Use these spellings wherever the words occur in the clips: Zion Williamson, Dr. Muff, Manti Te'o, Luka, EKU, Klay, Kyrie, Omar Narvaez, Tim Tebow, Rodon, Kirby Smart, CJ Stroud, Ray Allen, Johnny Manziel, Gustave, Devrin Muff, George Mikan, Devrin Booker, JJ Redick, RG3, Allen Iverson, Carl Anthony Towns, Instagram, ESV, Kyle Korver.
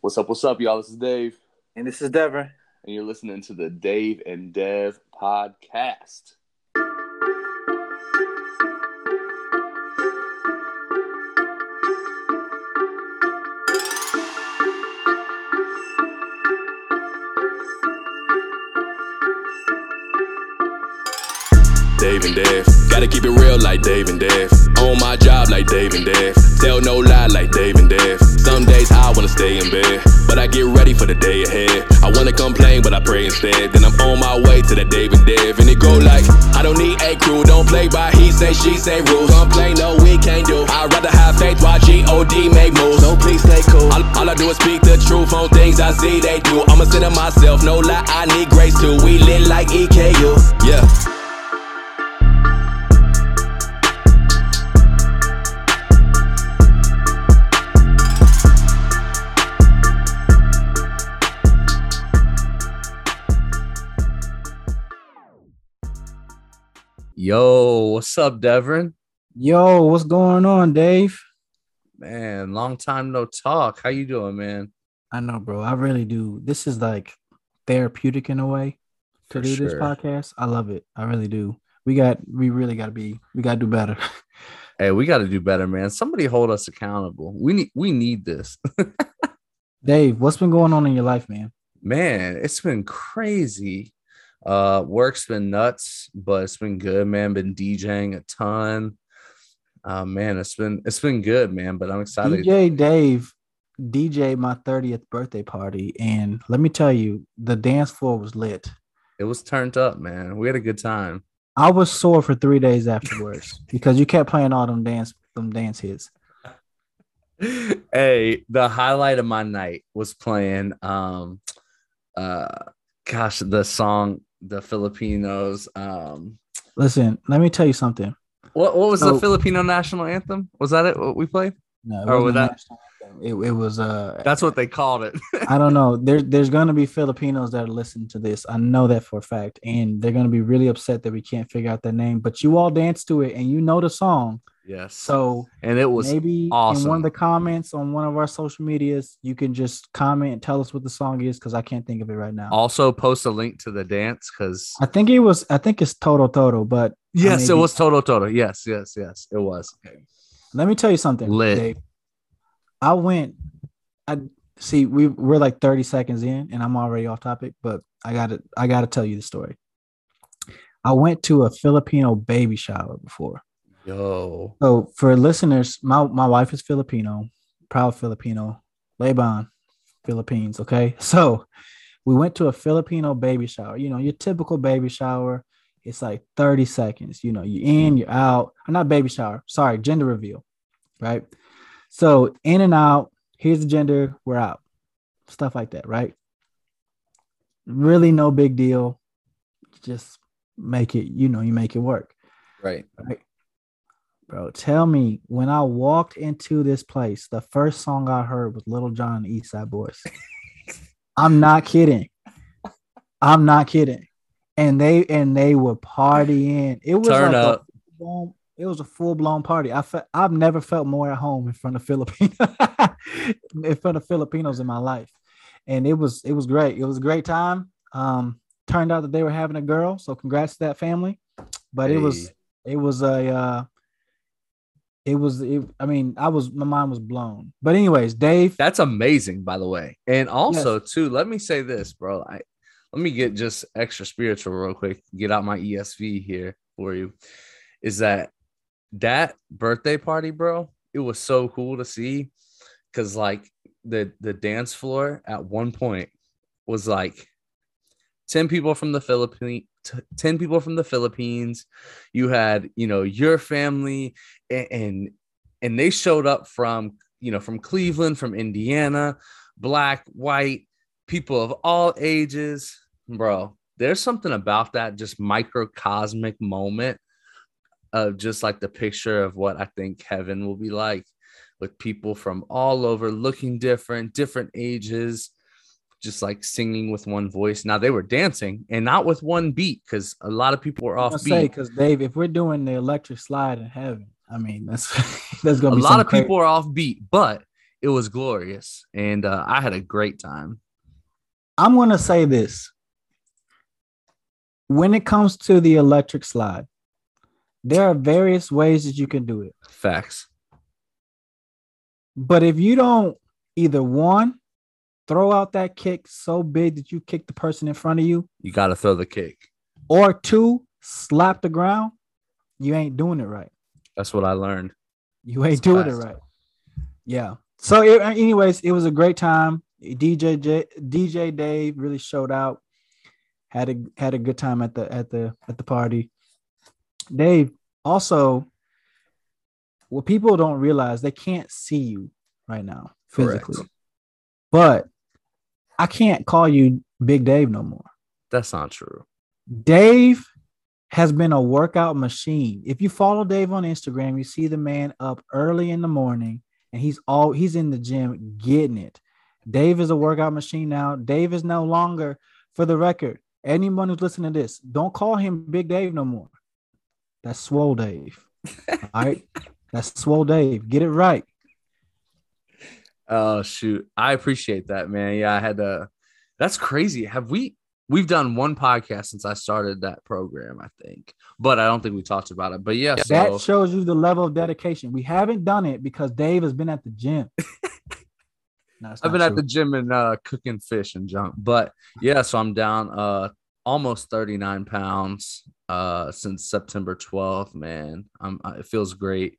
What's up, y'all? This is Dave. And this is Devrin. And you're listening to the Dave and Dev podcast. Dave and Dev, gotta keep it real like Dave and Dev. On my job like Dave and Dev, tell no lie like Dave and Dev. Some days I wanna stay in bed, but I get ready for the day ahead. I wanna complain, but I pray instead. Then I'm on my way to the Dave and Dev, and it go like, I don't need a crew, don't play by he say, she say rules. Complain, no, we can't do. I'd rather have faith while G.O.D. make moves. So please stay cool. All I do is speak the truth on things I see they do. I'ma sit to myself, no lie, I need grace too. We lit like EKU, yeah. Yo, what's up, Devrin? Yo, what's going on, Dave? Man, long time no talk. How you doing, man? I know, bro. I really do. This is like therapeutic in a way to do this podcast. I love it. I really do. We really got to do better. Hey, we got to do better, man. Somebody hold us accountable. We need this. Dave, what's been going on in your life, man? Man, it's been crazy. Work's been nuts, but it's been good, man. Been DJing a ton. Man, it's been good, man, but I'm excited. DJ Dave DJ'd my 30th birthday party, and let me tell you, the dance floor was lit. It was turned up, man. We had a good time. I was sore for 3 days afterwards because you kept playing all them dance hits. Hey, the highlight of my night was playing gosh, the song, the Filipinos. Listen, let me tell you something. What was the Filipino national anthem? Was that it? What we played? No, it wasn't that national anthem. It was. That's what they called it. I don't know. There's going to be Filipinos that are listening to this. I know that for a fact, and they're going to be really upset that we can't figure out their name. But you all danced to it, and you know the song. Yes. So, and it was maybe awesome. In one of the comments on one of our social medias, you can just comment and tell us what the song is, because I can't think of it right now. Also, post a link to the dance, because I think it's Todo Todo, but yes, it was Todo Todo. Yes, it was. Okay. Let me tell you something, Dave. We're like 30 seconds in, and I'm already off topic, but I gotta tell you the story. I went to a Filipino baby shower before. Yo. So for listeners, my wife is Filipino, proud Filipino, Laban, Philippines. Okay. So we went to a Filipino baby shower, you know, your typical baby shower. It's like 30 seconds, you know, you're in, you're out, or not baby shower. Sorry. Gender reveal. Right. So in and out, here's the gender, we're out, stuff like that. Right. Really no big deal. Just make it, you know, you make it work. Right. Bro, tell me, when I walked into this place, the first song I heard was Little John and Eastside Boys. I'm not kidding. And they were partying. It was like up. It was a full-blown party. I've never felt more at home in front of Filipinos in my life. And it was great. It was a great time. Turned out that they were having a girl, so congrats to that family. But hey. My mind was blown. But anyways, Dave. That's amazing, by the way. And also, too, let me say this, bro. Let me get just extra spiritual real quick. Get out my ESV here for you. Is that birthday party, bro, it was so cool to see. Because, like, the dance floor at one point was, like, 10 people from the Philippines. You had, you know, your family, and they showed up from, you know, from Cleveland, from Indiana, black, white, people of all ages. Bro, there's something about that just microcosmic moment of just like the picture of what I think heaven will be like, with people from all over, looking different ages, just like singing with one voice. Now they were dancing and not with one beat, because a lot of people were off beat. Because Dave, if we're doing the electric slide in heaven, I mean that's gonna be a lot of people are off beat, but it was glorious, and I had a great time. I'm going to say this. When it comes to the electric slide, there are various ways that you can do it. Facts. But if you don't either one, throw out that kick so big that you kick the person in front of you. You got to throw the kick. Or two, slap the ground. You ain't doing it right. That's what I learned. You ain't doing it right. Yeah. So anyways, it was a great time. DJ Dave really showed out. Had a good time at the party. Dave, also, what people don't realize, they can't see you right now physically. Correct. But I can't call you Big Dave no more. That's not true. Dave has been a workout machine. If you follow Dave on Instagram, you see the man up early in the morning, and he's in the gym getting it. Dave is a workout machine now. Dave is no longer, for the record, anyone who's listening to this, don't call him Big Dave no more. That's Swole Dave. All right? That's Swole Dave. Get it right. Oh, shoot. I appreciate that, man. Yeah, I had to. That's crazy. We've done one podcast since I started that program, I think. But I don't think we talked about it. But, yeah. That shows you the level of dedication. We haven't done it because Dave has been at the gym. No, I've been at the gym and cooking fish and junk. But, yeah, so I'm down almost 39 pounds since September 12th, man. It feels great.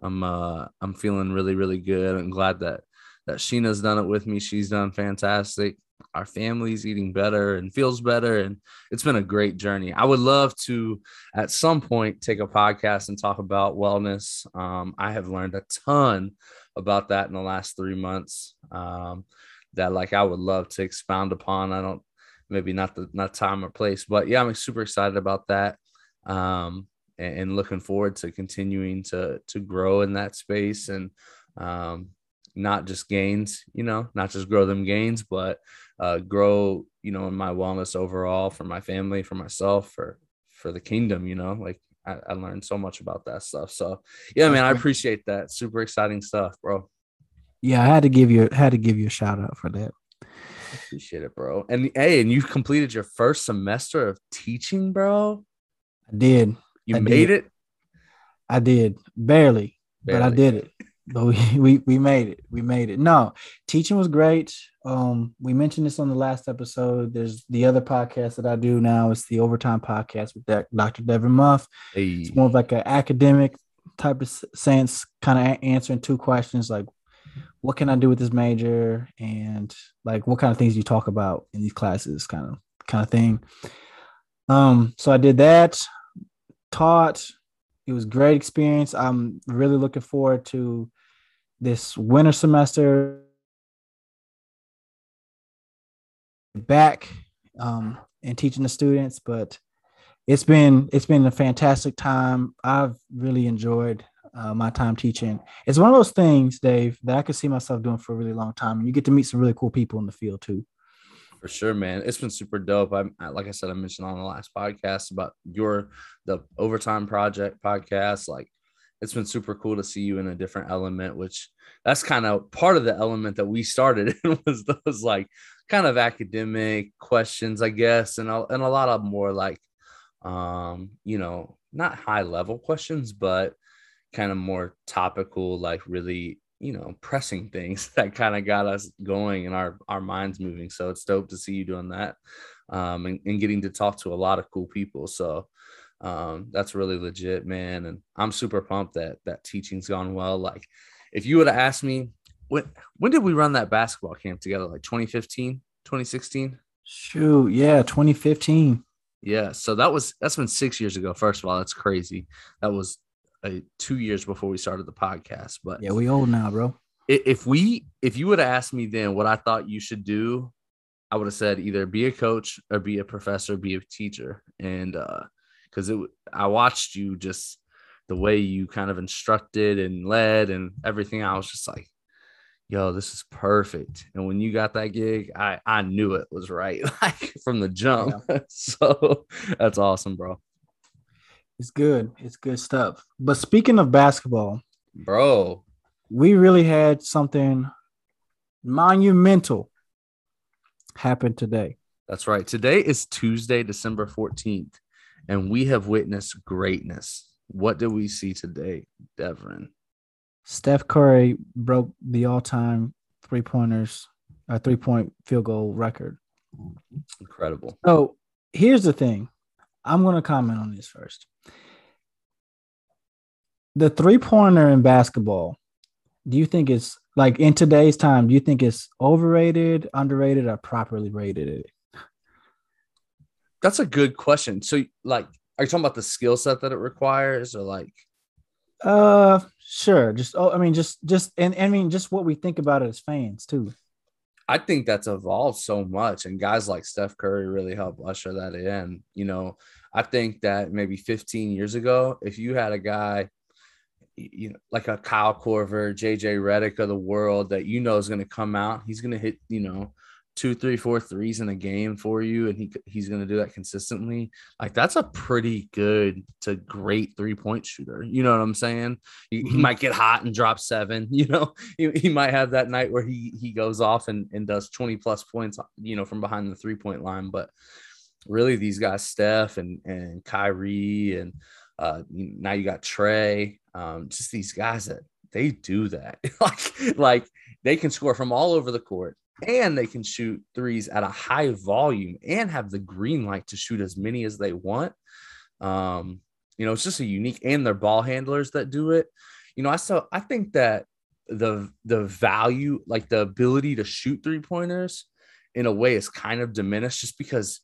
I'm feeling really, really good. I'm glad that Sheena's done it with me. She's done fantastic. Our family's eating better and feels better. And it's been a great journey. I would love to, at some point, take a podcast and talk about wellness. I have learned a ton about that in the last 3 months that I would love to expound upon. I don't, maybe not time or place, but yeah, I'm super excited about that. And looking forward to continuing to grow in that space and, not just gains, not just grow them gains, but grow, in my wellness overall, for my family, for myself, for the kingdom, I learned so much about that stuff. So yeah, man, I appreciate that. Super exciting stuff, bro. Yeah. I had to give you a shout out for that. I appreciate it, bro. And hey, and you've completed your first semester of teaching, bro. I did. You made it? I did. Barely, but I did it. But we made it. We made it. No, teaching was great. We mentioned this on the last episode. There's the other podcast that I do now. It's the Overtime Podcast with Dr. Devrin Muff. Hey. It's more of like an academic type of sense, kind of answering two questions like, what can I do with this major? And like, what kind of things you talk about in these classes, kind of thing. So I did that, taught. It was a great experience. I'm really looking forward to this winter semester. Back and teaching the students, but it's been a fantastic time. I've really enjoyed my time teaching. It's one of those things, Dave, that I could see myself doing for a really long time. And you get to meet some really cool people in the field too. For sure, man. It's been super dope. Like I said, I mentioned on the last podcast about the Overtime Project podcast. Like, it's been super cool to see you in a different element, which that's kind of part of the element that we started in was those like kind of academic questions, I guess, and a lot of more like, not high level questions, but kind of more topical, like really, pressing things that kind of got us going and our minds moving. So it's dope to see you doing that and getting to talk to a lot of cool people. So that's really legit, man. And I'm super pumped that teaching's gone well. Like, if you would have asked me, when did we run that basketball camp together? Like 2015, 2016? Shoot. Yeah. 2015. Yeah. So that's been 6 years ago. First of all, that's crazy. That was 2 years before we started the podcast, but yeah, we old now, bro. If you would have asked me then what I thought you should do, I would have said either be a coach or be a professor, be a teacher. And because I watched you, just the way you kind of instructed and led and everything, I was just like, yo, this is perfect. And when you got that gig, I knew it was right, like from the jump. Yeah. So that's awesome, bro. It's good. It's good stuff. But speaking of basketball, bro, we really had something monumental happen today. That's right. Today is Tuesday, December 14th, and we have witnessed greatness. What did we see today, Devrin? Steph Curry broke the all-time three-pointers, three-point field goal record. Incredible. So here's the thing. I'm going to comment on this first. The three-pointer in basketball, do you think it's, like, in today's time, do you think it's overrated, underrated, or properly rated? That's a good question. So, like, are you talking about the skill set that it requires, or like? Sure. Just what we think about it as fans too. I think that's evolved so much, and guys like Steph Curry really helped usher that in. You know, I think that maybe 15 years ago, if you had a guy, you know, like a Kyle Korver, JJ Redick of the world that you know is going to come out, he's going to hit, you know, 2, 3, 4 threes in a game for you, and he's going to do that consistently. Like, that's a pretty good to great three-point shooter. You know what I'm saying? He might get hot and drop 7. You know, he might have that night where he goes off and does 20-plus points, you know, from behind the three-point line. But really, these guys, Steph and Kyrie, and now you got Trae, just these guys that they do that. like they can score from all over the court. And they can shoot threes at a high volume and have the green light to shoot as many as they want. You know, it's just a unique, and they're ball handlers that do it. You know, I think that the value, like the ability to shoot three-pointers in a way, is kind of diminished just because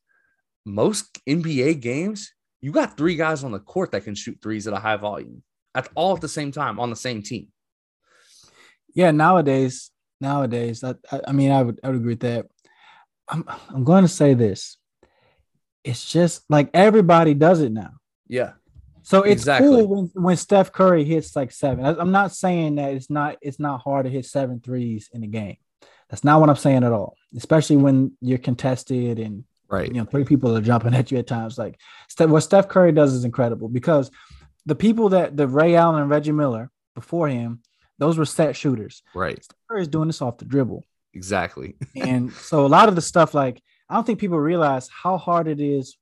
most NBA games, you got 3 guys on the court that can shoot threes at a high volume at the same time on the same team. Yeah, nowadays, I would agree with that. I'm going to say this. It's just like everybody does it now. Yeah. So it's exactly cool when Steph Curry hits like 7. I'm not saying that it's not hard to hit 7 threes in a game. That's not what I'm saying at all. Especially when you're contested and right, you know, 3 people are jumping at you at times. Like what Steph Curry does is incredible, because the people that the Ray Allen and Reggie Miller before him, those were set shooters. Right. Steph Curry is doing this off the dribble. Exactly. And so a lot of the stuff, like, I don't think people realize how hard it is,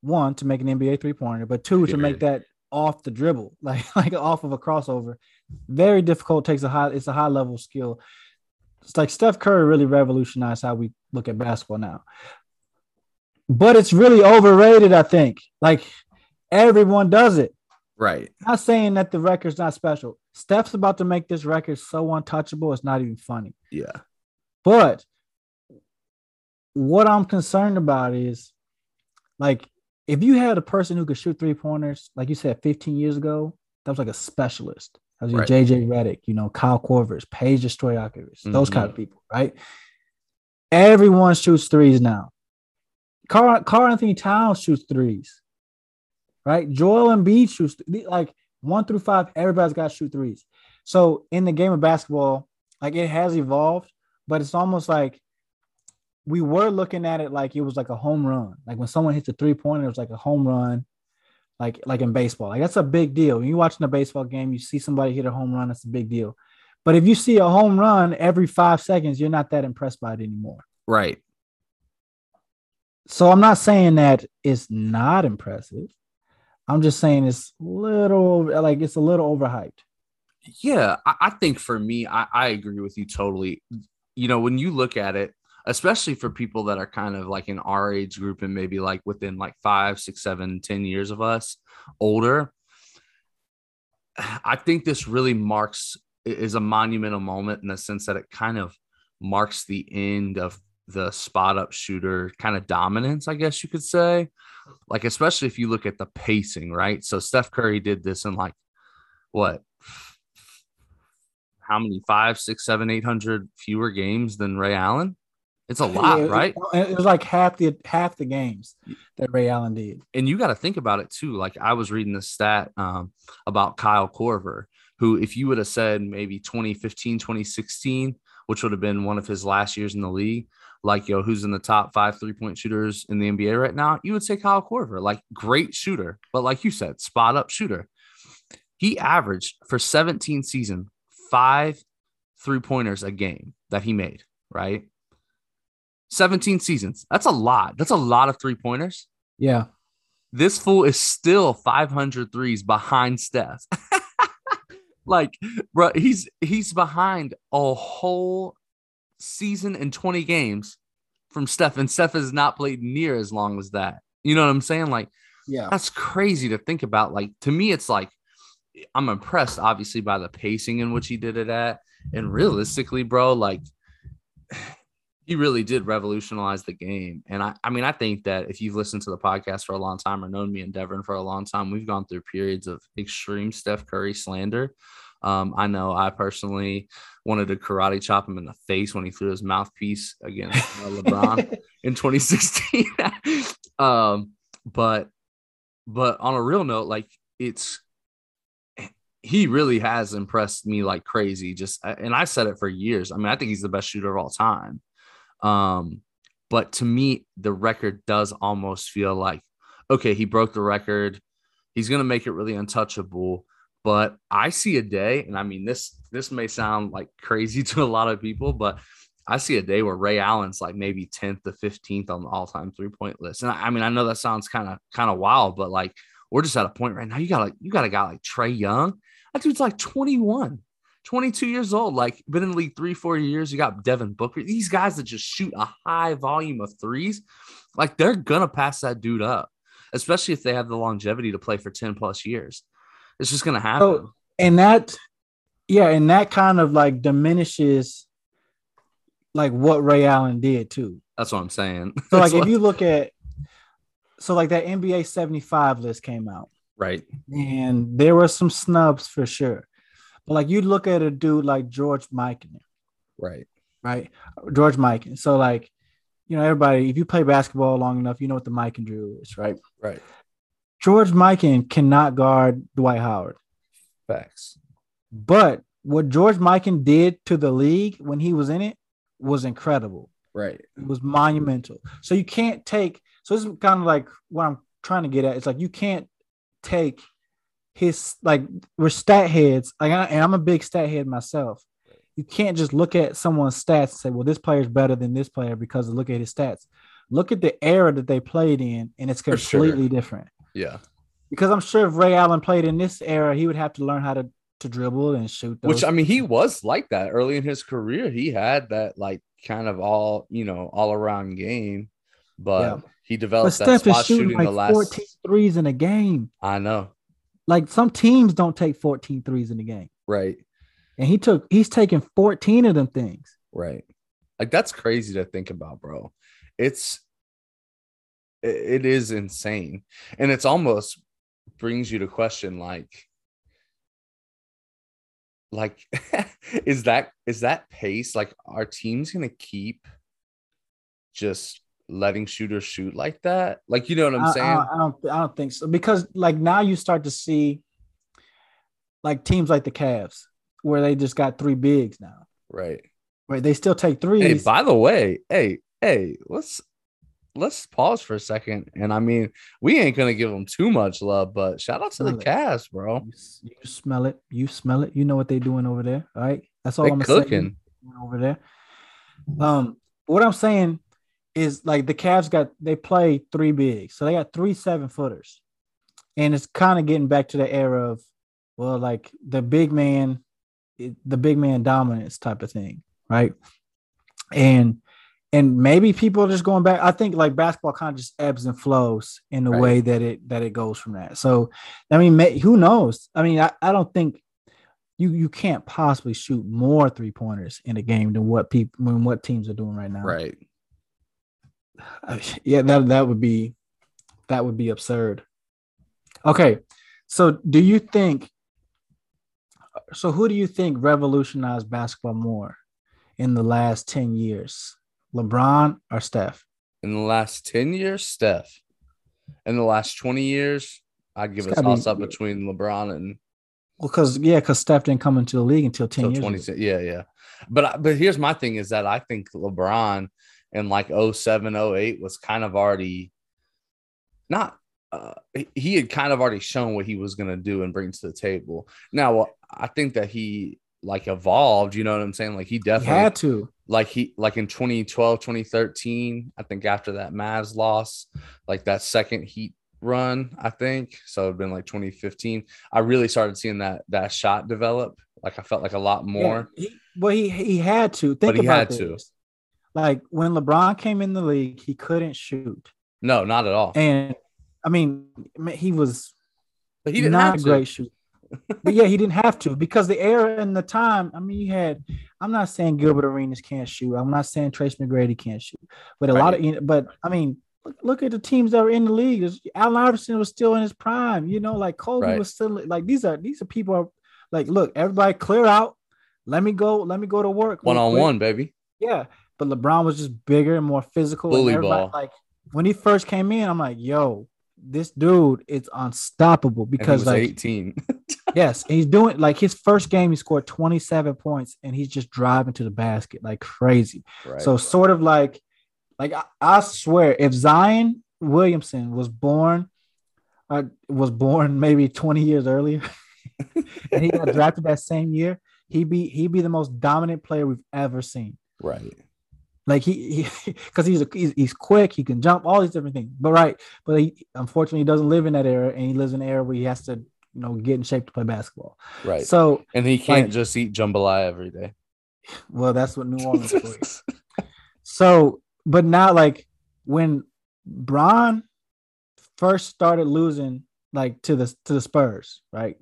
1, to make an NBA three-pointer, but 2, to make that off the dribble, like off of a crossover. Very difficult. It's a high-level skill. It's like Steph Curry really revolutionized how we look at basketball now. But it's really overrated, I think. Like, everyone does it. Right. I'm not saying that the record's not special. Steph's about to make this record so untouchable, it's not even funny. Yeah. But what I'm concerned about is, like, if you had a person who could shoot three-pointers, like you said, 15 years ago, that was like a specialist. That was your JJ Redick, you know, Kyle Korver, Paige Destroyakers, those kind of people, right? Everyone shoots threes now. Carl Anthony Towns shoots threes. Right, Joel Embiid shoots, like, 1 through 5. Everybody's got to shoot threes. So in the game of basketball, like, it has evolved, but it's almost like we were looking at it like it was like a home run. Like when someone hits a three-pointer, it was like a home run, like in baseball. Like, that's a big deal. When you're watching a baseball game, you see somebody hit a home run, that's a big deal. But if you see a home run every 5 seconds, you're not that impressed by it anymore. Right. So I'm not saying that it's not impressive. I'm just saying it's a little overhyped. Yeah, I think for me, I agree with you totally. You know, when you look at it, especially for people that are kind of like in our age group and maybe like within like 5, 6, 7, 10 years of us older, I think this really is a monumental moment in the sense that it kind of marks the end of the spot up shooter kind of dominance, I guess you could say, like, especially if you look at the pacing, right? So Steph Curry did this in like, what, how many, 5, 6, 7, 800 fewer games than Ray Allen? It's a lot, right? It was like half the games that Ray Allen did. And you got to think about it too. Like, I was reading this stat about Kyle Korver, who, if you would have said maybe 2015, 2016, which would have been one of his last years in the league, like, yo, who's in the top 5 3-point shooters in the NBA right now? You would say Kyle Korver, like, great shooter. But like you said, spot up shooter. He averaged for 17 season, 5 3-pointers a game that he made, right? 17 seasons. That's a lot. That's a lot of 3-pointers. Yeah. This fool is still 500 threes behind Steph. Like, bro, he's behind a whole season and 20 games from Steph, and Steph has not played near as long as that. You know what I'm saying? Like, yeah, that's crazy to think about. Like, to me, it's like, I'm impressed, obviously, by the pacing in which he did it at. And realistically, bro, like, he really did revolutionize the game. And I mean, I think that if you've listened to the podcast for a long time or known me and Devrin for a long time, we've gone through periods of extreme Steph Curry slander. I know I personally wanted to karate chop him in the face when he threw his mouthpiece against LeBron in 2016. But on a real note, like, it's, he really has impressed me like crazy. Just, and I said it for years. I mean, I think he's the best shooter of all time. But to me, the record does almost feel like, okay, he broke the record. He's going to make it really untouchable. But I see a day, and I mean, this may sound like crazy to a lot of people, but I see a day where Ray Allen's like maybe 10th to 15th on the all-time three-point list. And I mean, I know that sounds kind of wild, but like, we're just at a point right now. You got a guy like Trae Young. That dude's like 21, 22 years old, like been in the league 3-4 years. You got Devrin Booker. These guys that just shoot a high volume of threes, like they're going to pass that dude up, especially if they have the longevity to play for 10 plus years. It's just going to happen. Oh, and that, yeah. And that kind of like diminishes like what Ray Allen did too. That's what I'm saying. So like, if you look at, so like that NBA 75 list came out. Right. And there were some snubs for sure. But like, you look at a dude like George Mikan. Right. George Mikan. So like, you know, everybody, if you play basketball long enough, you know what the Mikan drill is, right? Right. George Mikan cannot guard Dwight Howard. Facts. But what George Mikan did to the league when he was in it was incredible. Right. It was monumental. So you can't take, so this is kind of like what I'm trying to get at. It's like, you can't take his, like, we're stat heads. Like, and I'm a big stat head myself. You can't just look at someone's stats and say, well, this player's better than this player because look at his stats. Look at the era that they played in, and it's completely different. Yeah. Because I'm sure if Ray Allen played in this era, he would have to learn how to dribble and shoot those. Which, I mean, he was like that early in his career. He had that, like, kind of all, you know, all-around game. But yeah, he developed that spot shooting like the last 14 threes in a game. I know. Like, some teams don't take 14 threes in a game. Right. And he's taking 14 of them things. Right. Like, that's crazy to think about, bro. It is insane. And it's almost brings you to question, like is that pace, like, are teams going to keep just letting shooters shoot like that? Like, you know what I'm saying? I don't think so, because like now you start to see like teams like the Cavs where they just got three bigs now. Right. Right. They still take threes. Hey, by the way, hey, let's pause for a second. And I mean, we ain't gonna give them too much love, but shout out to the Cavs, bro. You smell it. You smell it. You know what they're doing over there. All right. That's all I'm cooking over there. What I'm saying is like the Cavs play three bigs. So they got 3 7-footers. And it's kind of getting back to the era of, well, like the big man dominance type of thing. Right. And maybe people are just going back. I think like basketball kind of just ebbs and flows in the right way that it goes from that. So, I mean, who knows? I mean, I don't think you can't possibly shoot more 3-pointers in a game than what teams are doing right now. Right. Yeah, that would be absurd. Okay, so who do you think revolutionized basketball more in the last 10 years, LeBron or Steph? In the last 10 years, Steph. In the last 20 years, I'd give a toss up between LeBron and. Well, because Steph didn't come into the league until 10 years. Yeah. But here's my thing is that I think LeBron and like 07, 08 was kind of already not he had kind of already shown what he was going to do and bring to the table. Now, I think that he like evolved, you know what I'm saying? Like he definitely had to, like he, like in 2012, 2013, I think after that Mavs loss, like that second Heat run, I think. So it'd been like 2015. I really started seeing that shot develop. Like I felt like a lot more. Yeah, he had to think about this. Like when LeBron came in the league, he couldn't shoot. No, not at all. And I mean, he was not a great shooter. But yeah, he didn't have to, because the era and the time, I mean, you had, I'm not saying Gilbert Arenas can't shoot. I'm not saying Tracy McGrady can't shoot. But I mean, look at the teams that were in the league. Allen Iverson was still in his prime, you know, like Kobe was still, like these are people are like, look, everybody clear out. Let me go to work. One-on-one, baby. Yeah. But LeBron was just bigger and more physical. Bully ball. Like when he first came in, I'm like, yo, this dude is unstoppable, because like 18. Yes, and he's doing, like his first game, he scored 27 points, and he's just driving to the basket like crazy. Right. So sort of like I swear, if Zion Williamson was born maybe 20 years earlier, and he got drafted that same year, he'd be the most dominant player we've ever seen. Right. Like he because he's quick, he can jump, all these different things. But he unfortunately doesn't live in that era, and he lives in an era where he has to, you know, get in shape to play basketball. Right. So and he can't just eat jambalaya every day. Well, that's what New Orleans is. So, but now, like when Bron first started losing, like to the Spurs, right?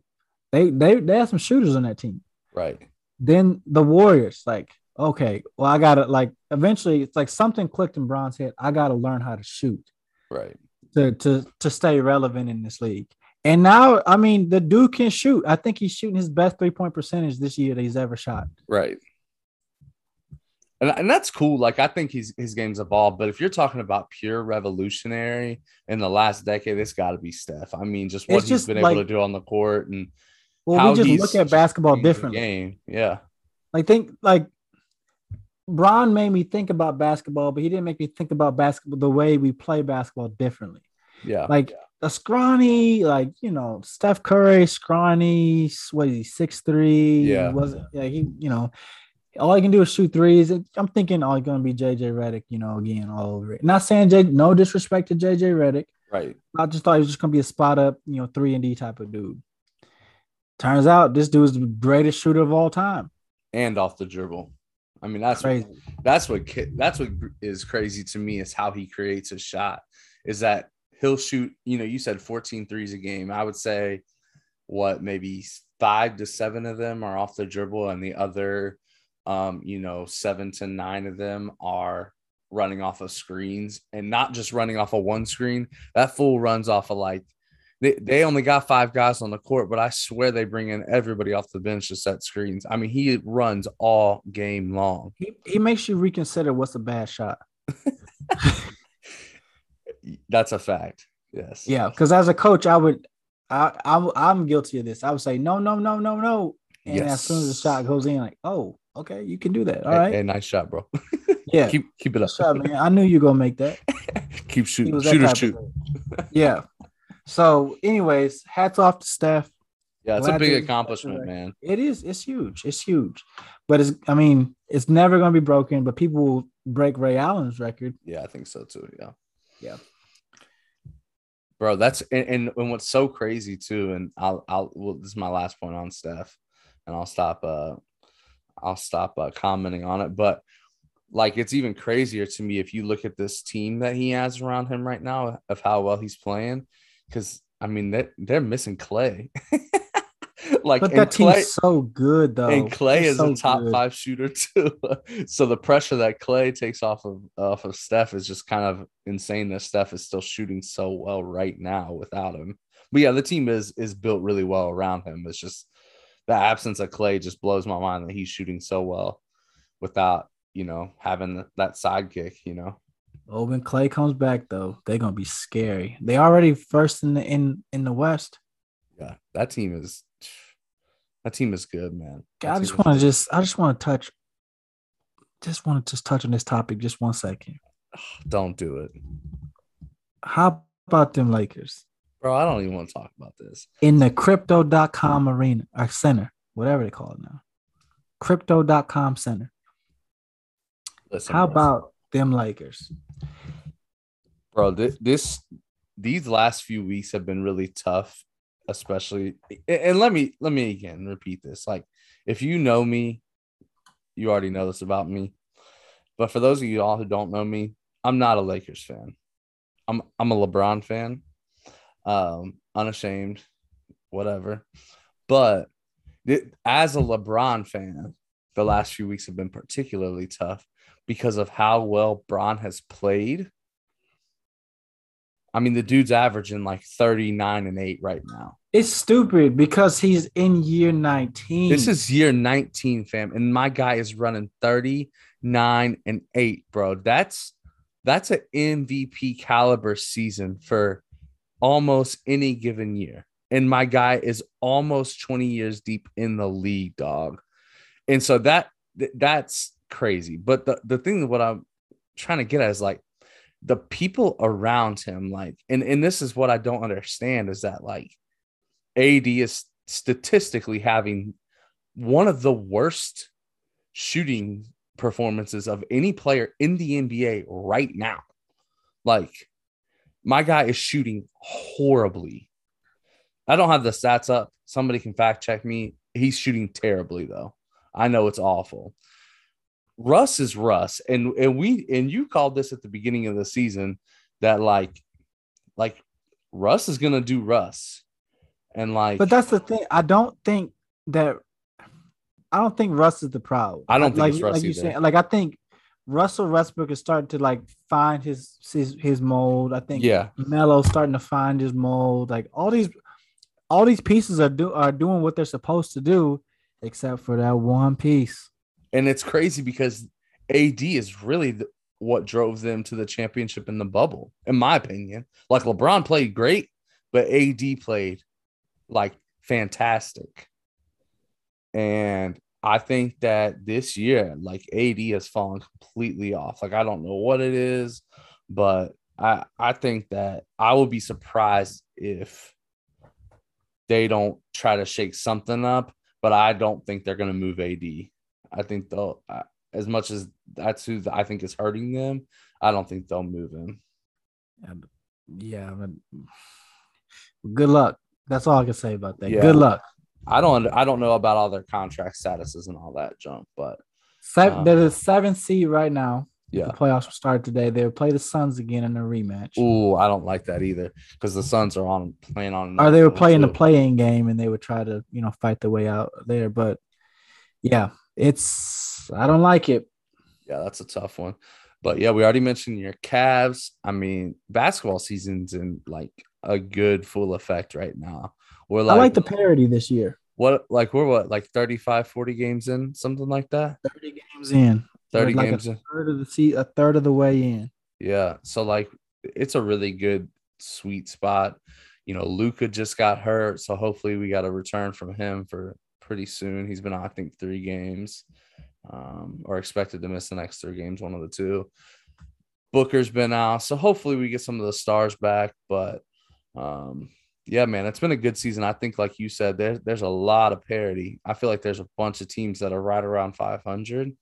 They had some shooters on that team. Right. Then the Warriors, like, okay, well, I gotta, like, eventually it's like something clicked in Bron's head. I gotta learn how to shoot, right? To stay relevant in this league. And now, I mean, the dude can shoot. I think he's shooting his best 3-point percentage this year that he's ever shot. Right. And that's cool. Like, I think his game's evolved, but if you're talking about pure revolutionary in the last decade, it's got to be Steph. I mean, just what he's been able to do on the court, and how we just look at basketball differently. Yeah. Bron made me think about basketball, but he didn't make me think about basketball the way we play basketball differently. Yeah. Like a scrawny, like, you know, Steph Curry, scrawny, what is he, 6'3"? Yeah. All he can do is shoot threes. I'm thinking, it's going to be JJ Redick, you know, again, all over it. Not saying no disrespect to JJ Redick. Right. I just thought he was just going to be a spot up, you know, 3-and-D type of dude. Turns out this dude is the greatest shooter of all time. And off the dribble. I mean, that's what is crazy to me, is how he creates a shot, is that he'll shoot, you know, you said 14 threes a game. I would say maybe 5 to 7 of them are off the dribble, and the other, 7 to 9 of them are running off of screens, and not just running off of one screen. That fool runs off of, like, they only got 5 guys on the court, but I swear they bring in everybody off the bench to set screens. I mean, he runs all game long. He makes you reconsider what's a bad shot. That's a fact. Yes. Yeah, because as a coach, I'm guilty of this. I would say, no. And as soon as the shot goes in, like, oh, okay, you can do that. All right. Hey, nice shot, bro. Yeah. Keep it up. Nice shot, man. I knew you were going to make that. Keep shooting. Shoot. Yeah. So, anyways, hats off to Steph. Yeah, it's a big accomplishment, man. It is. It's huge. It's huge. But it's never going to be broken, but people will break Ray Allen's record. Yeah, I think so too. Yeah. Yeah. Bro, that's and what's so crazy too, and this is my last point on Steph, and I'll stop commenting on it, but like, it's even crazier to me if you look at this team that he has around him right now, of how well he's playing. Because, I mean, they're missing Klay. Like, but that team's so good, though. And Klay is a top 5 shooter, too. So the pressure that Klay takes off of Steph is just kind of insane, that Steph is still shooting so well right now without him. But, yeah, the team is built really well around him. It's just the absence of Klay just blows my mind, that he's shooting so well without, you know, having that sidekick, you know. Oh, when Klay comes back, though, they're gonna be scary. They already first in the West. Yeah, that team is good, man. I just want to touch on this topic just one second. Don't do it. How about them Lakers, bro? I don't even want to talk about this. In the Crypto.com arena, or center, whatever they call it now. Crypto.com Center. Listen, how about them Lakers? Bro, these last few weeks have been really tough, especially – and let me again repeat this. Like, if you know me, you already know this about me. But for those of you all who don't know me, I'm not a Lakers fan. I'm a LeBron fan, unashamed, whatever. But as a LeBron fan, the last few weeks have been particularly tough because of how well Bron has played. I mean, the dude's averaging like 39 and 8 right now. It's stupid because he's in year 19. This is year 19, fam, and my guy is running 39 and 8, bro. That's an MVP caliber season for almost any given year. And my guy is almost 20 years deep in the league, dog. And so that's crazy. But the thing that what I'm trying to get at is like the people around him, like, and this is what I don't understand is that like AD is statistically having one of the worst shooting performances of any player in the NBA right now. Like, my guy is shooting horribly. I don't have the stats up. Somebody can fact check me. He's shooting terribly, though. I know it's awful. Russ is Russ, and you called this at the beginning of the season that like Russ is gonna do Russ, and like. But that's the thing. I don't think Russ is the problem. I don't think like, it's Russ like you said. Like I think Russell Westbrook is starting to like find his mold. I think Melo's starting to find his mold. Like all these pieces are doing what they're supposed to do, except for that one piece. And it's crazy because AD is really what drove them to the championship in the bubble, in my opinion. Like LeBron played great, but AD played like fantastic. And I think that this year, like AD has fallen completely off. Like, I don't know what it is, but I think that I would be surprised if they don't try to shake something up, but I don't think they're going to move AD. I think they'll, as much as that's who I think is hurting them, I don't think they'll move him. Yeah. Good luck. That's all I can say about that. Yeah. Good luck. I don't know about all their contract statuses and all that junk, but they're the 7th seed right now. Yeah, the playoffs will start today. They'll play the Suns again in a rematch. Ooh, I don't like that either because the Suns are playing on. Or they were playing the play-in game and they would try to fight their way out there. But yeah, I don't like it. Yeah, that's a tough one. But yeah, we already mentioned your Cavs. I mean, basketball season's in like a good full effect right now. Like, I like the parity this year. We're 35, 40 games in, something like that? 30 games in. 30 like games in. A third of the way in. Yeah, so, like, it's a really good sweet spot. Luka just got hurt, so hopefully we got a return from him for pretty soon. He's been, I think, 3 games or expected to miss the next 3 games, one of the two. Booker's been out, so hopefully we get some of the stars back, but – yeah, man, it's been a good season. I think, like you said, there's a lot of parity. I feel like there's a bunch of teams that are right around 500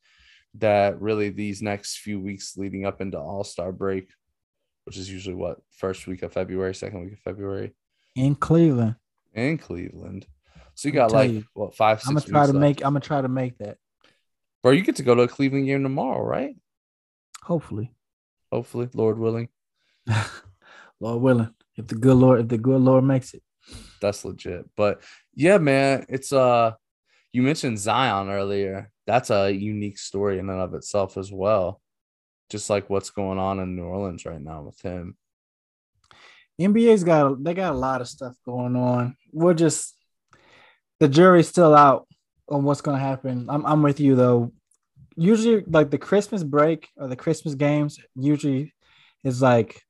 that really these next few weeks leading up into All-Star break, which is usually what, first week of February, second week of February? In Cleveland. So you got like, what, 5-6 weeks left. I'm going to try to make that. Bro, you get to go to a Cleveland game tomorrow, right? Hopefully, Lord willing. Lord willing. If the good Lord makes it. That's legit. But yeah, man, it's you mentioned Zion earlier. That's a unique story in and of itself as well. Just like what's going on in New Orleans right now with him. NBA's got a lot of stuff going on. The jury's still out on what's gonna happen. I'm with you though. Usually like the Christmas break or the Christmas games usually is like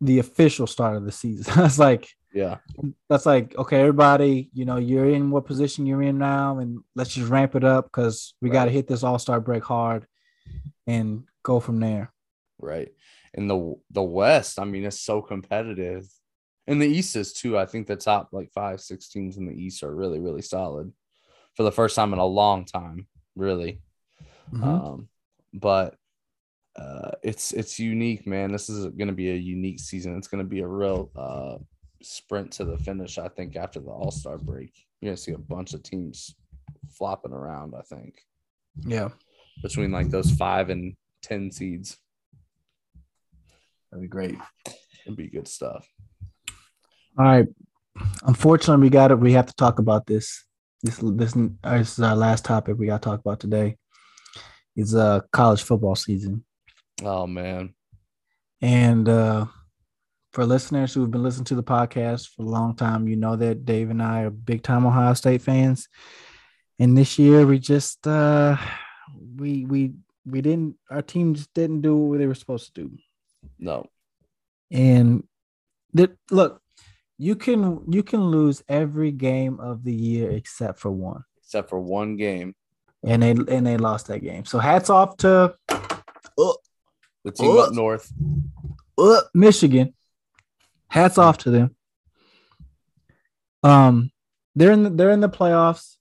the official start of the season. That's like, yeah, that's like, okay, everybody, you're in what position you're in now, and let's just ramp it up because we got to hit this All-Star break hard and go from there. Right. And the West, I mean, it's so competitive. And the East is too. I think the top like 5-6 teams in the East are really, really solid for the first time in a long time. really. Mm-hmm. But it's unique, man. This is going to be a unique season. It's going to be a real sprint to the finish, I think, after the All-Star break. You're going to see a bunch of teams flopping around, I think. Yeah. Between, like, those 5 and 10 seeds. That'd be great. It'd be good stuff. All right. Unfortunately, we have to talk about this. This is our last topic we got to talk about today. It's college football season. Oh, man. And for listeners who have been listening to the podcast for a long time, you know that Dave and I are big-time Ohio State fans. And this year, we just we didn't – our team just didn't do what they were supposed to do. No. And look, you can lose every game of the year except for one. Except for one game. And they lost that game. So hats off to the team up north. Michigan. Hats off to them. They're in the playoffs.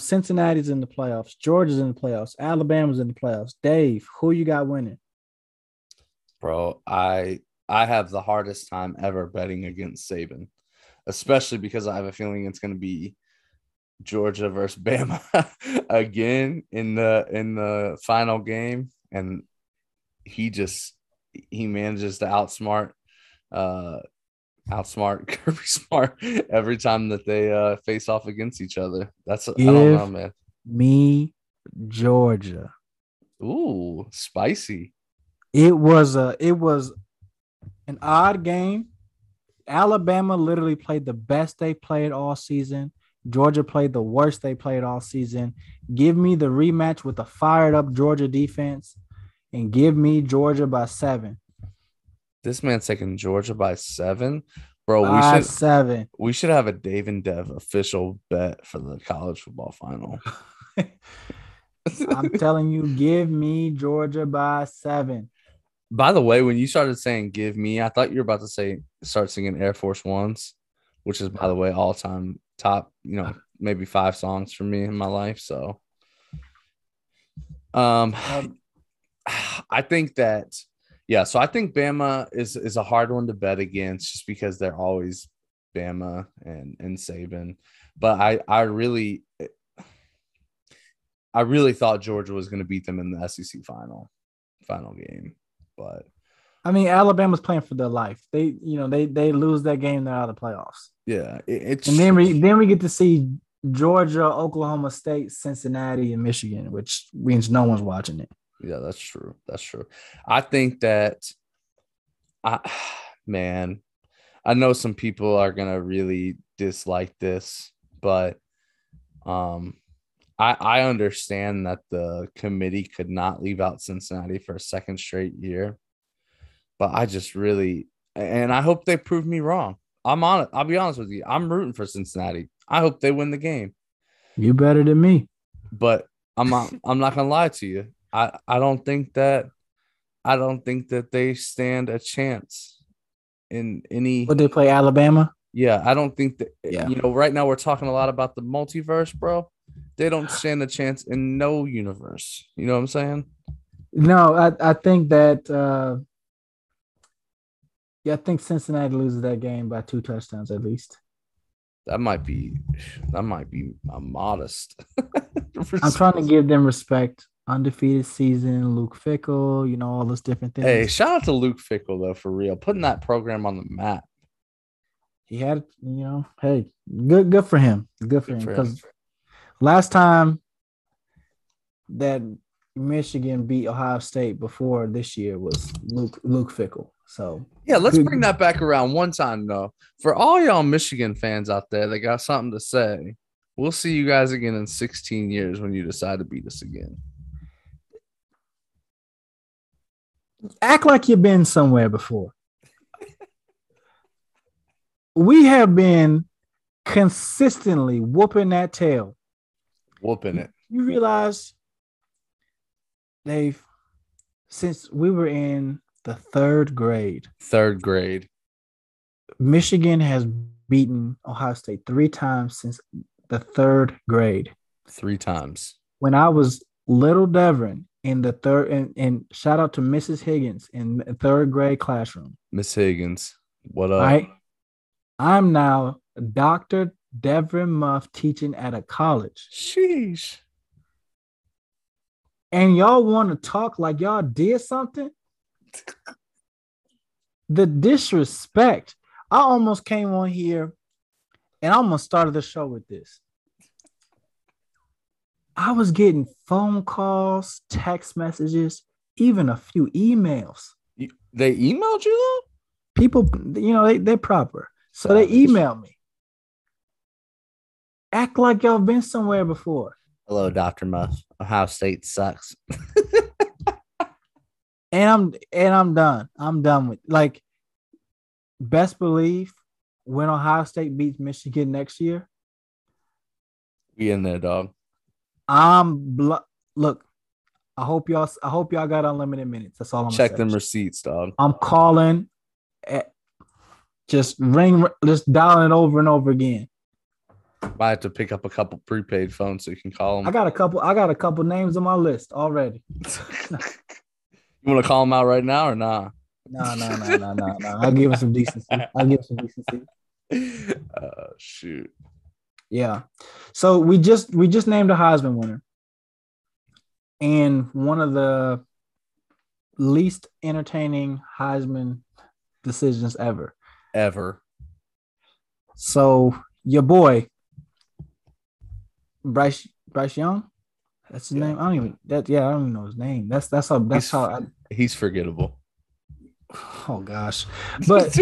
Cincinnati's in the playoffs. Georgia's in the playoffs. Alabama's in the playoffs. Dave, who you got winning? Bro, I have the hardest time ever betting against Saban, especially because I have a feeling it's going to be Georgia versus Bama again in the final game, and he manages to outsmart Kirby Smart every time that they face off against each other. That's I don't know, man. Me, Georgia. Ooh, spicy. It was an odd game. Alabama literally played the best they played all season. Georgia played the worst they played all season. Give me the rematch with a fired-up Georgia defense, and give me Georgia by 7. This man's taking Georgia by 7? Bro, we should have a Dave and Dev official bet for the college football final. I'm telling you, give me Georgia by 7. By the way, when you started saying "give me," I thought you were about to start singing Air Force Ones, which is, by the way, all time top, maybe 5 songs for me in my life. So, I think that, yeah. So I think Bama is a hard one to bet against, just because they're always Bama and Saban. But I really thought Georgia was going to beat them in the SEC final game. But I mean, Alabama's playing for their life. They, they lose that game, they're out of the playoffs. Yeah, then we get to see Georgia, Oklahoma State, Cincinnati, and Michigan, which means no one's watching it. Yeah, that's true. That's true. I think that, I know some people are gonna really dislike this, but I understand that the committee could not leave out Cincinnati for a second straight year, but I just really, and I hope they prove me wrong. I'll be honest with you. I'm rooting for Cincinnati. I hope they win the game. You better than me, but I'm not gonna lie to you. I don't think that they stand a chance in any. Would they play Alabama? Yeah, I don't think that. Yeah. Right now we're talking a lot about the multiverse, bro. They don't stand a chance in no universe. You know what I'm saying? No, I think that I think Cincinnati loses that game by 2 touchdowns at least. That might be a modest. I'm trying to give them respect. Undefeated season, Luke Fickell, all those different things. Hey, shout out to Luke Fickell though, for real, putting that program on the map. He had, hey, good for him. Good for him, because last time that Michigan beat Ohio State before this year was Luke Fickell. So yeah, let's bring that back around one time though. For all y'all Michigan fans out there that got something to say, we'll see you guys again in 16 years when you decide to beat us again. Act like you've been somewhere before. We have been consistently whooping that tail. Whooping it. You realize, Dave, since we were in the third grade, Michigan has beaten Ohio State 3 times since the 3rd grade. 3 times. when I was little Devrin in the third, and shout out to Mrs. Higgins in third grade classroom. Miss Higgins, what up? Right? I'm now Dr. Devrin Muff teaching at a college. Sheesh. And y'all want to talk like y'all did something? The disrespect. I almost came on here and I almost started the show with this. I was getting phone calls, text messages, even a few emails. They emailed you? People, you know, they're proper. So they emailed me. Act like y'all been somewhere before. Hello, Dr. Muff. Ohio State sucks. And I'm done. I'm done with, like, best believe when Ohio State beats Michigan next year. We in there, dog. Look, I hope y'all got unlimited minutes. That's all I'm saying. Check them receipts, dog. I'm calling at, just dialing it over and over again. I have to pick up a couple prepaid phones so you can call them. I got a couple names on my list already. You want to call them out right now or nah? No. I'll give them some decency. Shoot. Yeah. So we just named a Heisman winner. And one of the least entertaining Heisman decisions ever. So your boy, Bryce Young. That's his name. I don't even know his name. He's forgettable. Oh gosh. But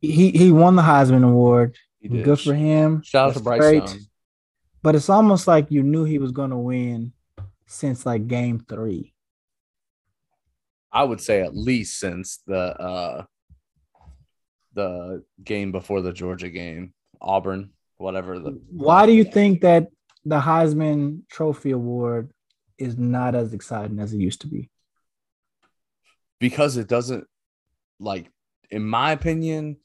he won the Heisman Award. He did. Good for him. Shout out to Bryce Young. But it's almost like you knew he was gonna win since like game 3. I would say at least since the game before the Georgia game, Auburn, whatever. Why do you think that the Heisman Trophy Award is not as exciting as it used to be? Because it doesn't, like, in my opinion,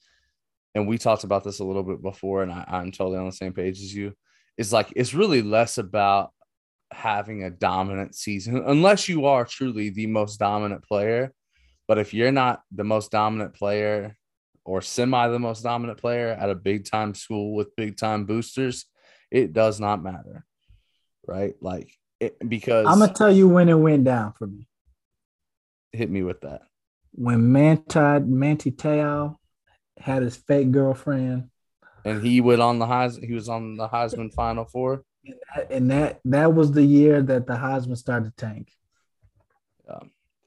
and we talked about this a little bit before, and I'm totally on the same page as you, it's like it's really less about having a dominant season, unless you are truly the most dominant player. But if you're not the most dominant player, or semi the most dominant player at a big-time school with big-time boosters, it does not matter, right? Like, because – I'm going to tell you when it went down for me. Hit me with that. When Manti Te'o had his fake girlfriend. And he was on the Heisman Final Four? And that was the year that the Heisman started to tank.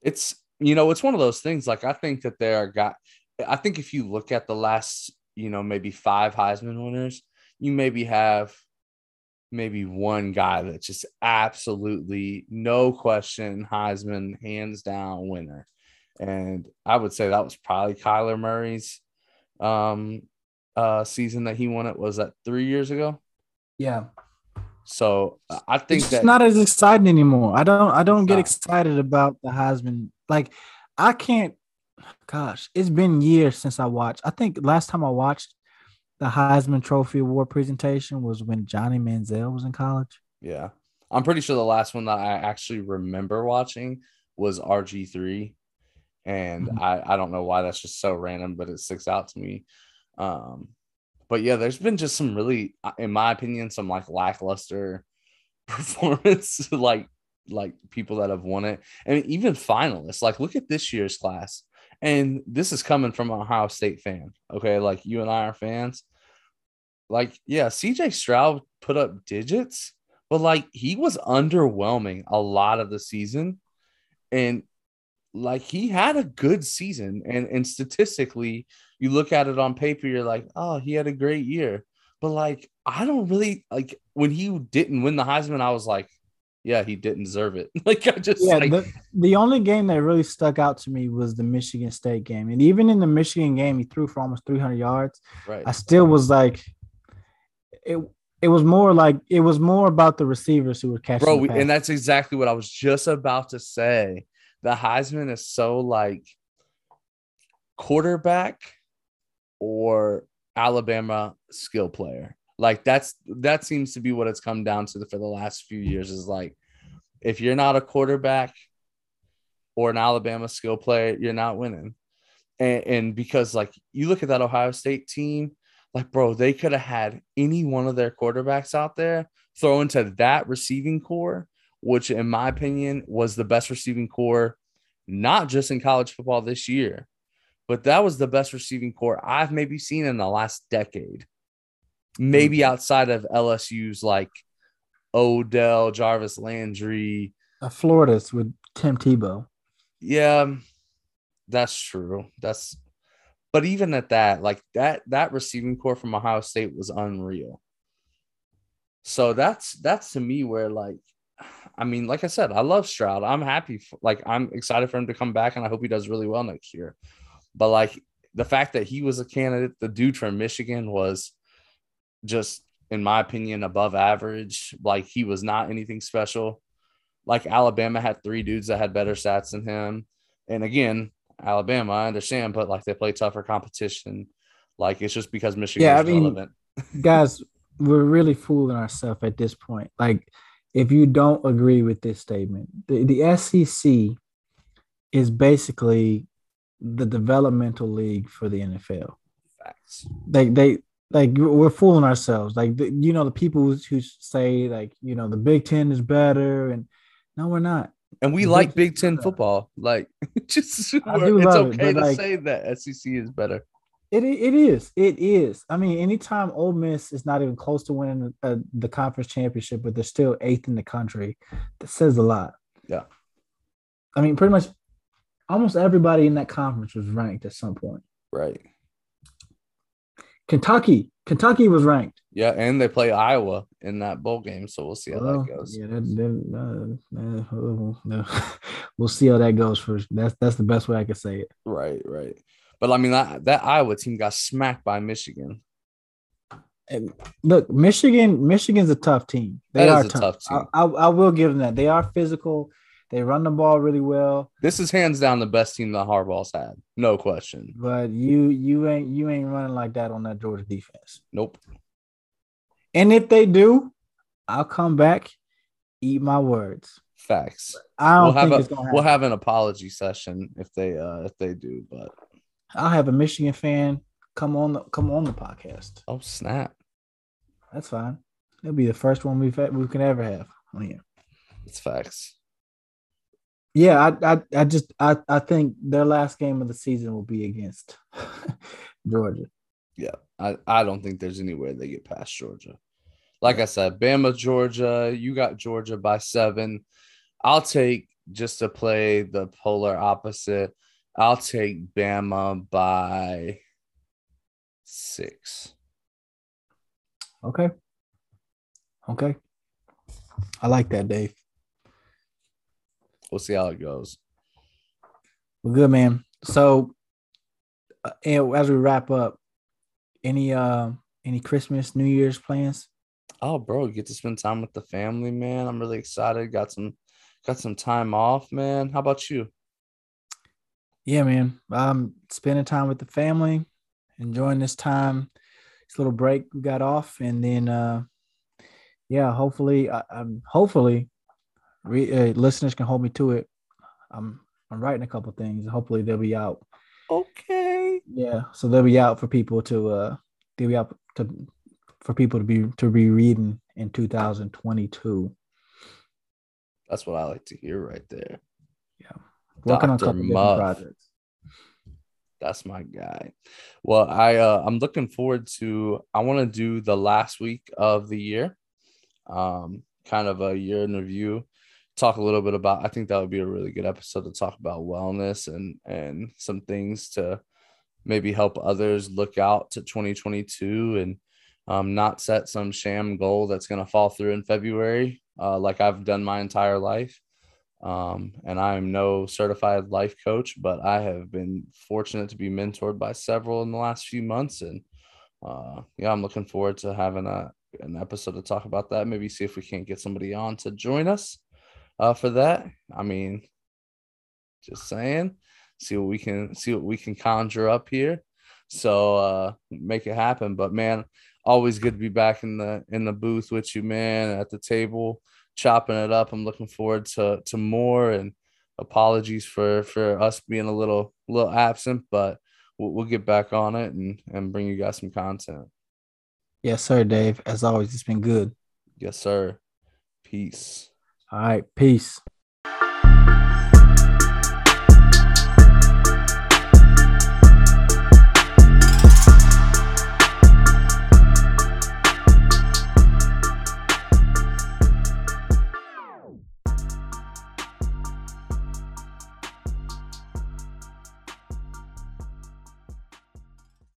It's – you know, it's one of those things. Like, I think that there are guys – I think if you look at the last, you know, maybe 5 Heisman winners, you maybe have one guy that's just absolutely no question Heisman hands down winner. And I would say that was probably Kyler Murray's season that he won it. Was that 3 years ago? Yeah. So I think it's not as exciting anymore. I don't get excited about the Heisman. Like I can't. Gosh, it's been years since I watched. I think last time I watched the Heisman Trophy Award presentation was when Johnny Manziel was in college. Yeah. I'm pretty sure the last one that I actually remember watching was RG3. And mm-hmm. I don't know why that's just so random, but it sticks out to me. But yeah, there's been just some really, in my opinion, some like lackluster performance, like people that have won it. And even finalists, like look at this year's class. And this is coming from an Ohio State fan, okay? Like, you and I are fans. Like, yeah, CJ Stroud put up digits, but, like, he was underwhelming a lot of the season. And, like, he had a good season. And statistically, you look at it on paper, you're like, oh, he had a great year. But, like, I don't really – like, when he didn't win the Heisman, I was like, yeah, he didn't deserve it. Like I just the only game that really stuck out to me was the Michigan State game, and even in the Michigan game, he threw for almost 300 yards. Right. I still was like, it was more about the receivers who were catching. Bro, and that's exactly what I was just about to say. The Heisman is so like quarterback or Alabama skill player. Like that seems to be what it's come down to for the last few years, is like, if you're not a quarterback or an Alabama skill player, you're not winning. And because, like, you look at that Ohio State team, like, bro, they could have had any one of their quarterbacks out there throw into that receiving core, which in my opinion was the best receiving core, not just in college football this year, but that was the best receiving core I've maybe seen in the last decade. Maybe outside of LSU's, like, Odell, Jarvis Landry. Florida's with Tim Tebow. Yeah, that's true. But even at that, like, that receiving core from Ohio State was unreal. So that's to me where, like, I mean, like I said, I love Stroud. I'm happy. I'm excited for him to come back, and I hope he does really well next year. But, like, the fact that he was a candidate, the dude from Michigan was just, in my opinion, above average. Like, he was not anything special. Like, Alabama had three dudes that had better stats than him. And again, Alabama, I understand, but, like, they play tougher competition. Like, it's just because Michigan is relevant. Guys, we're really fooling ourselves at this point. Like, if you don't agree with this statement, the SEC is basically the developmental league for the NFL. Facts. Like, we're fooling ourselves. Like, the people who say, like, the Big Ten is better, and no, we're not. And we like Big Ten football. Like, it's okay to say that SEC is better. It is. I mean, anytime Ole Miss is not even close to winning the conference championship, but they're still 8th in the country, that says a lot. Yeah. I mean, pretty much almost everybody in that conference was ranked at some point. Right. Kentucky was ranked. Yeah, and they play Iowa in that bowl game, so we'll see how that goes. Yeah, we'll see how that goes first. That's the best way I can say it. Right. But, I mean, that Iowa team got smacked by Michigan. And look, Michigan's a tough team. They are a tough team. I will give them that. They are physical. They run the ball really well. This is hands down the best team that Harbaugh's had, no question. But you ain't running like that on that Georgia defense. Nope. And if they do, I'll come back, eat my words. Facts. We'll have an apology session if they do. But I'll have a Michigan fan come on the podcast. Oh snap! That's fine. It'll be the first one we can ever have on here. It's facts. Yeah, I think their last game of the season will be against Georgia. Yeah, I don't think there's any way they get past Georgia. Like I said, Bama, Georgia, you got Georgia by 7. I'll take, just to play the polar opposite, I'll take Bama by 6. Okay. I like that, Dave. We'll see how it goes. Well, good, man. So, as we wrap up, any Christmas, New Year's plans? Oh, bro, get to spend time with the family, man. I'm really excited. Got some time off, man. How about you? Yeah, man. I'm spending time with the family, enjoying this time. This little break we got off, and then, hopefully. Listeners can hold me to it. I'm writing a couple things. Hopefully they'll be out. Okay. Yeah, so they'll be out for people to be reading in 2022. That's what I like to hear right there. Yeah, working on a couple different projects. That's my guy. Well, I'm looking forward to. I want to do the last week of the year, kind of a year in review. Talk a little bit about, I think that would be a really good episode to talk about wellness and some things to maybe help others look out to 2022 and not set some sham goal that's going to fall through in February, like I've done my entire life. And I am no certified life coach, but I have been fortunate to be mentored by several in the last few months. And I'm looking forward to having an episode to talk about that. Maybe see if we can't get somebody on to join us. For that, I mean, just saying, see what we can conjure up here. So make it happen. But man, Always good to be back in the booth with you, man, at the table, chopping it up. I'm looking forward to more, and apologies for us being a little absent, but we'll get back on it and bring you guys some content. Yes, sir, Dave. As always, it's been good. Yes, sir. Peace. All right. Peace.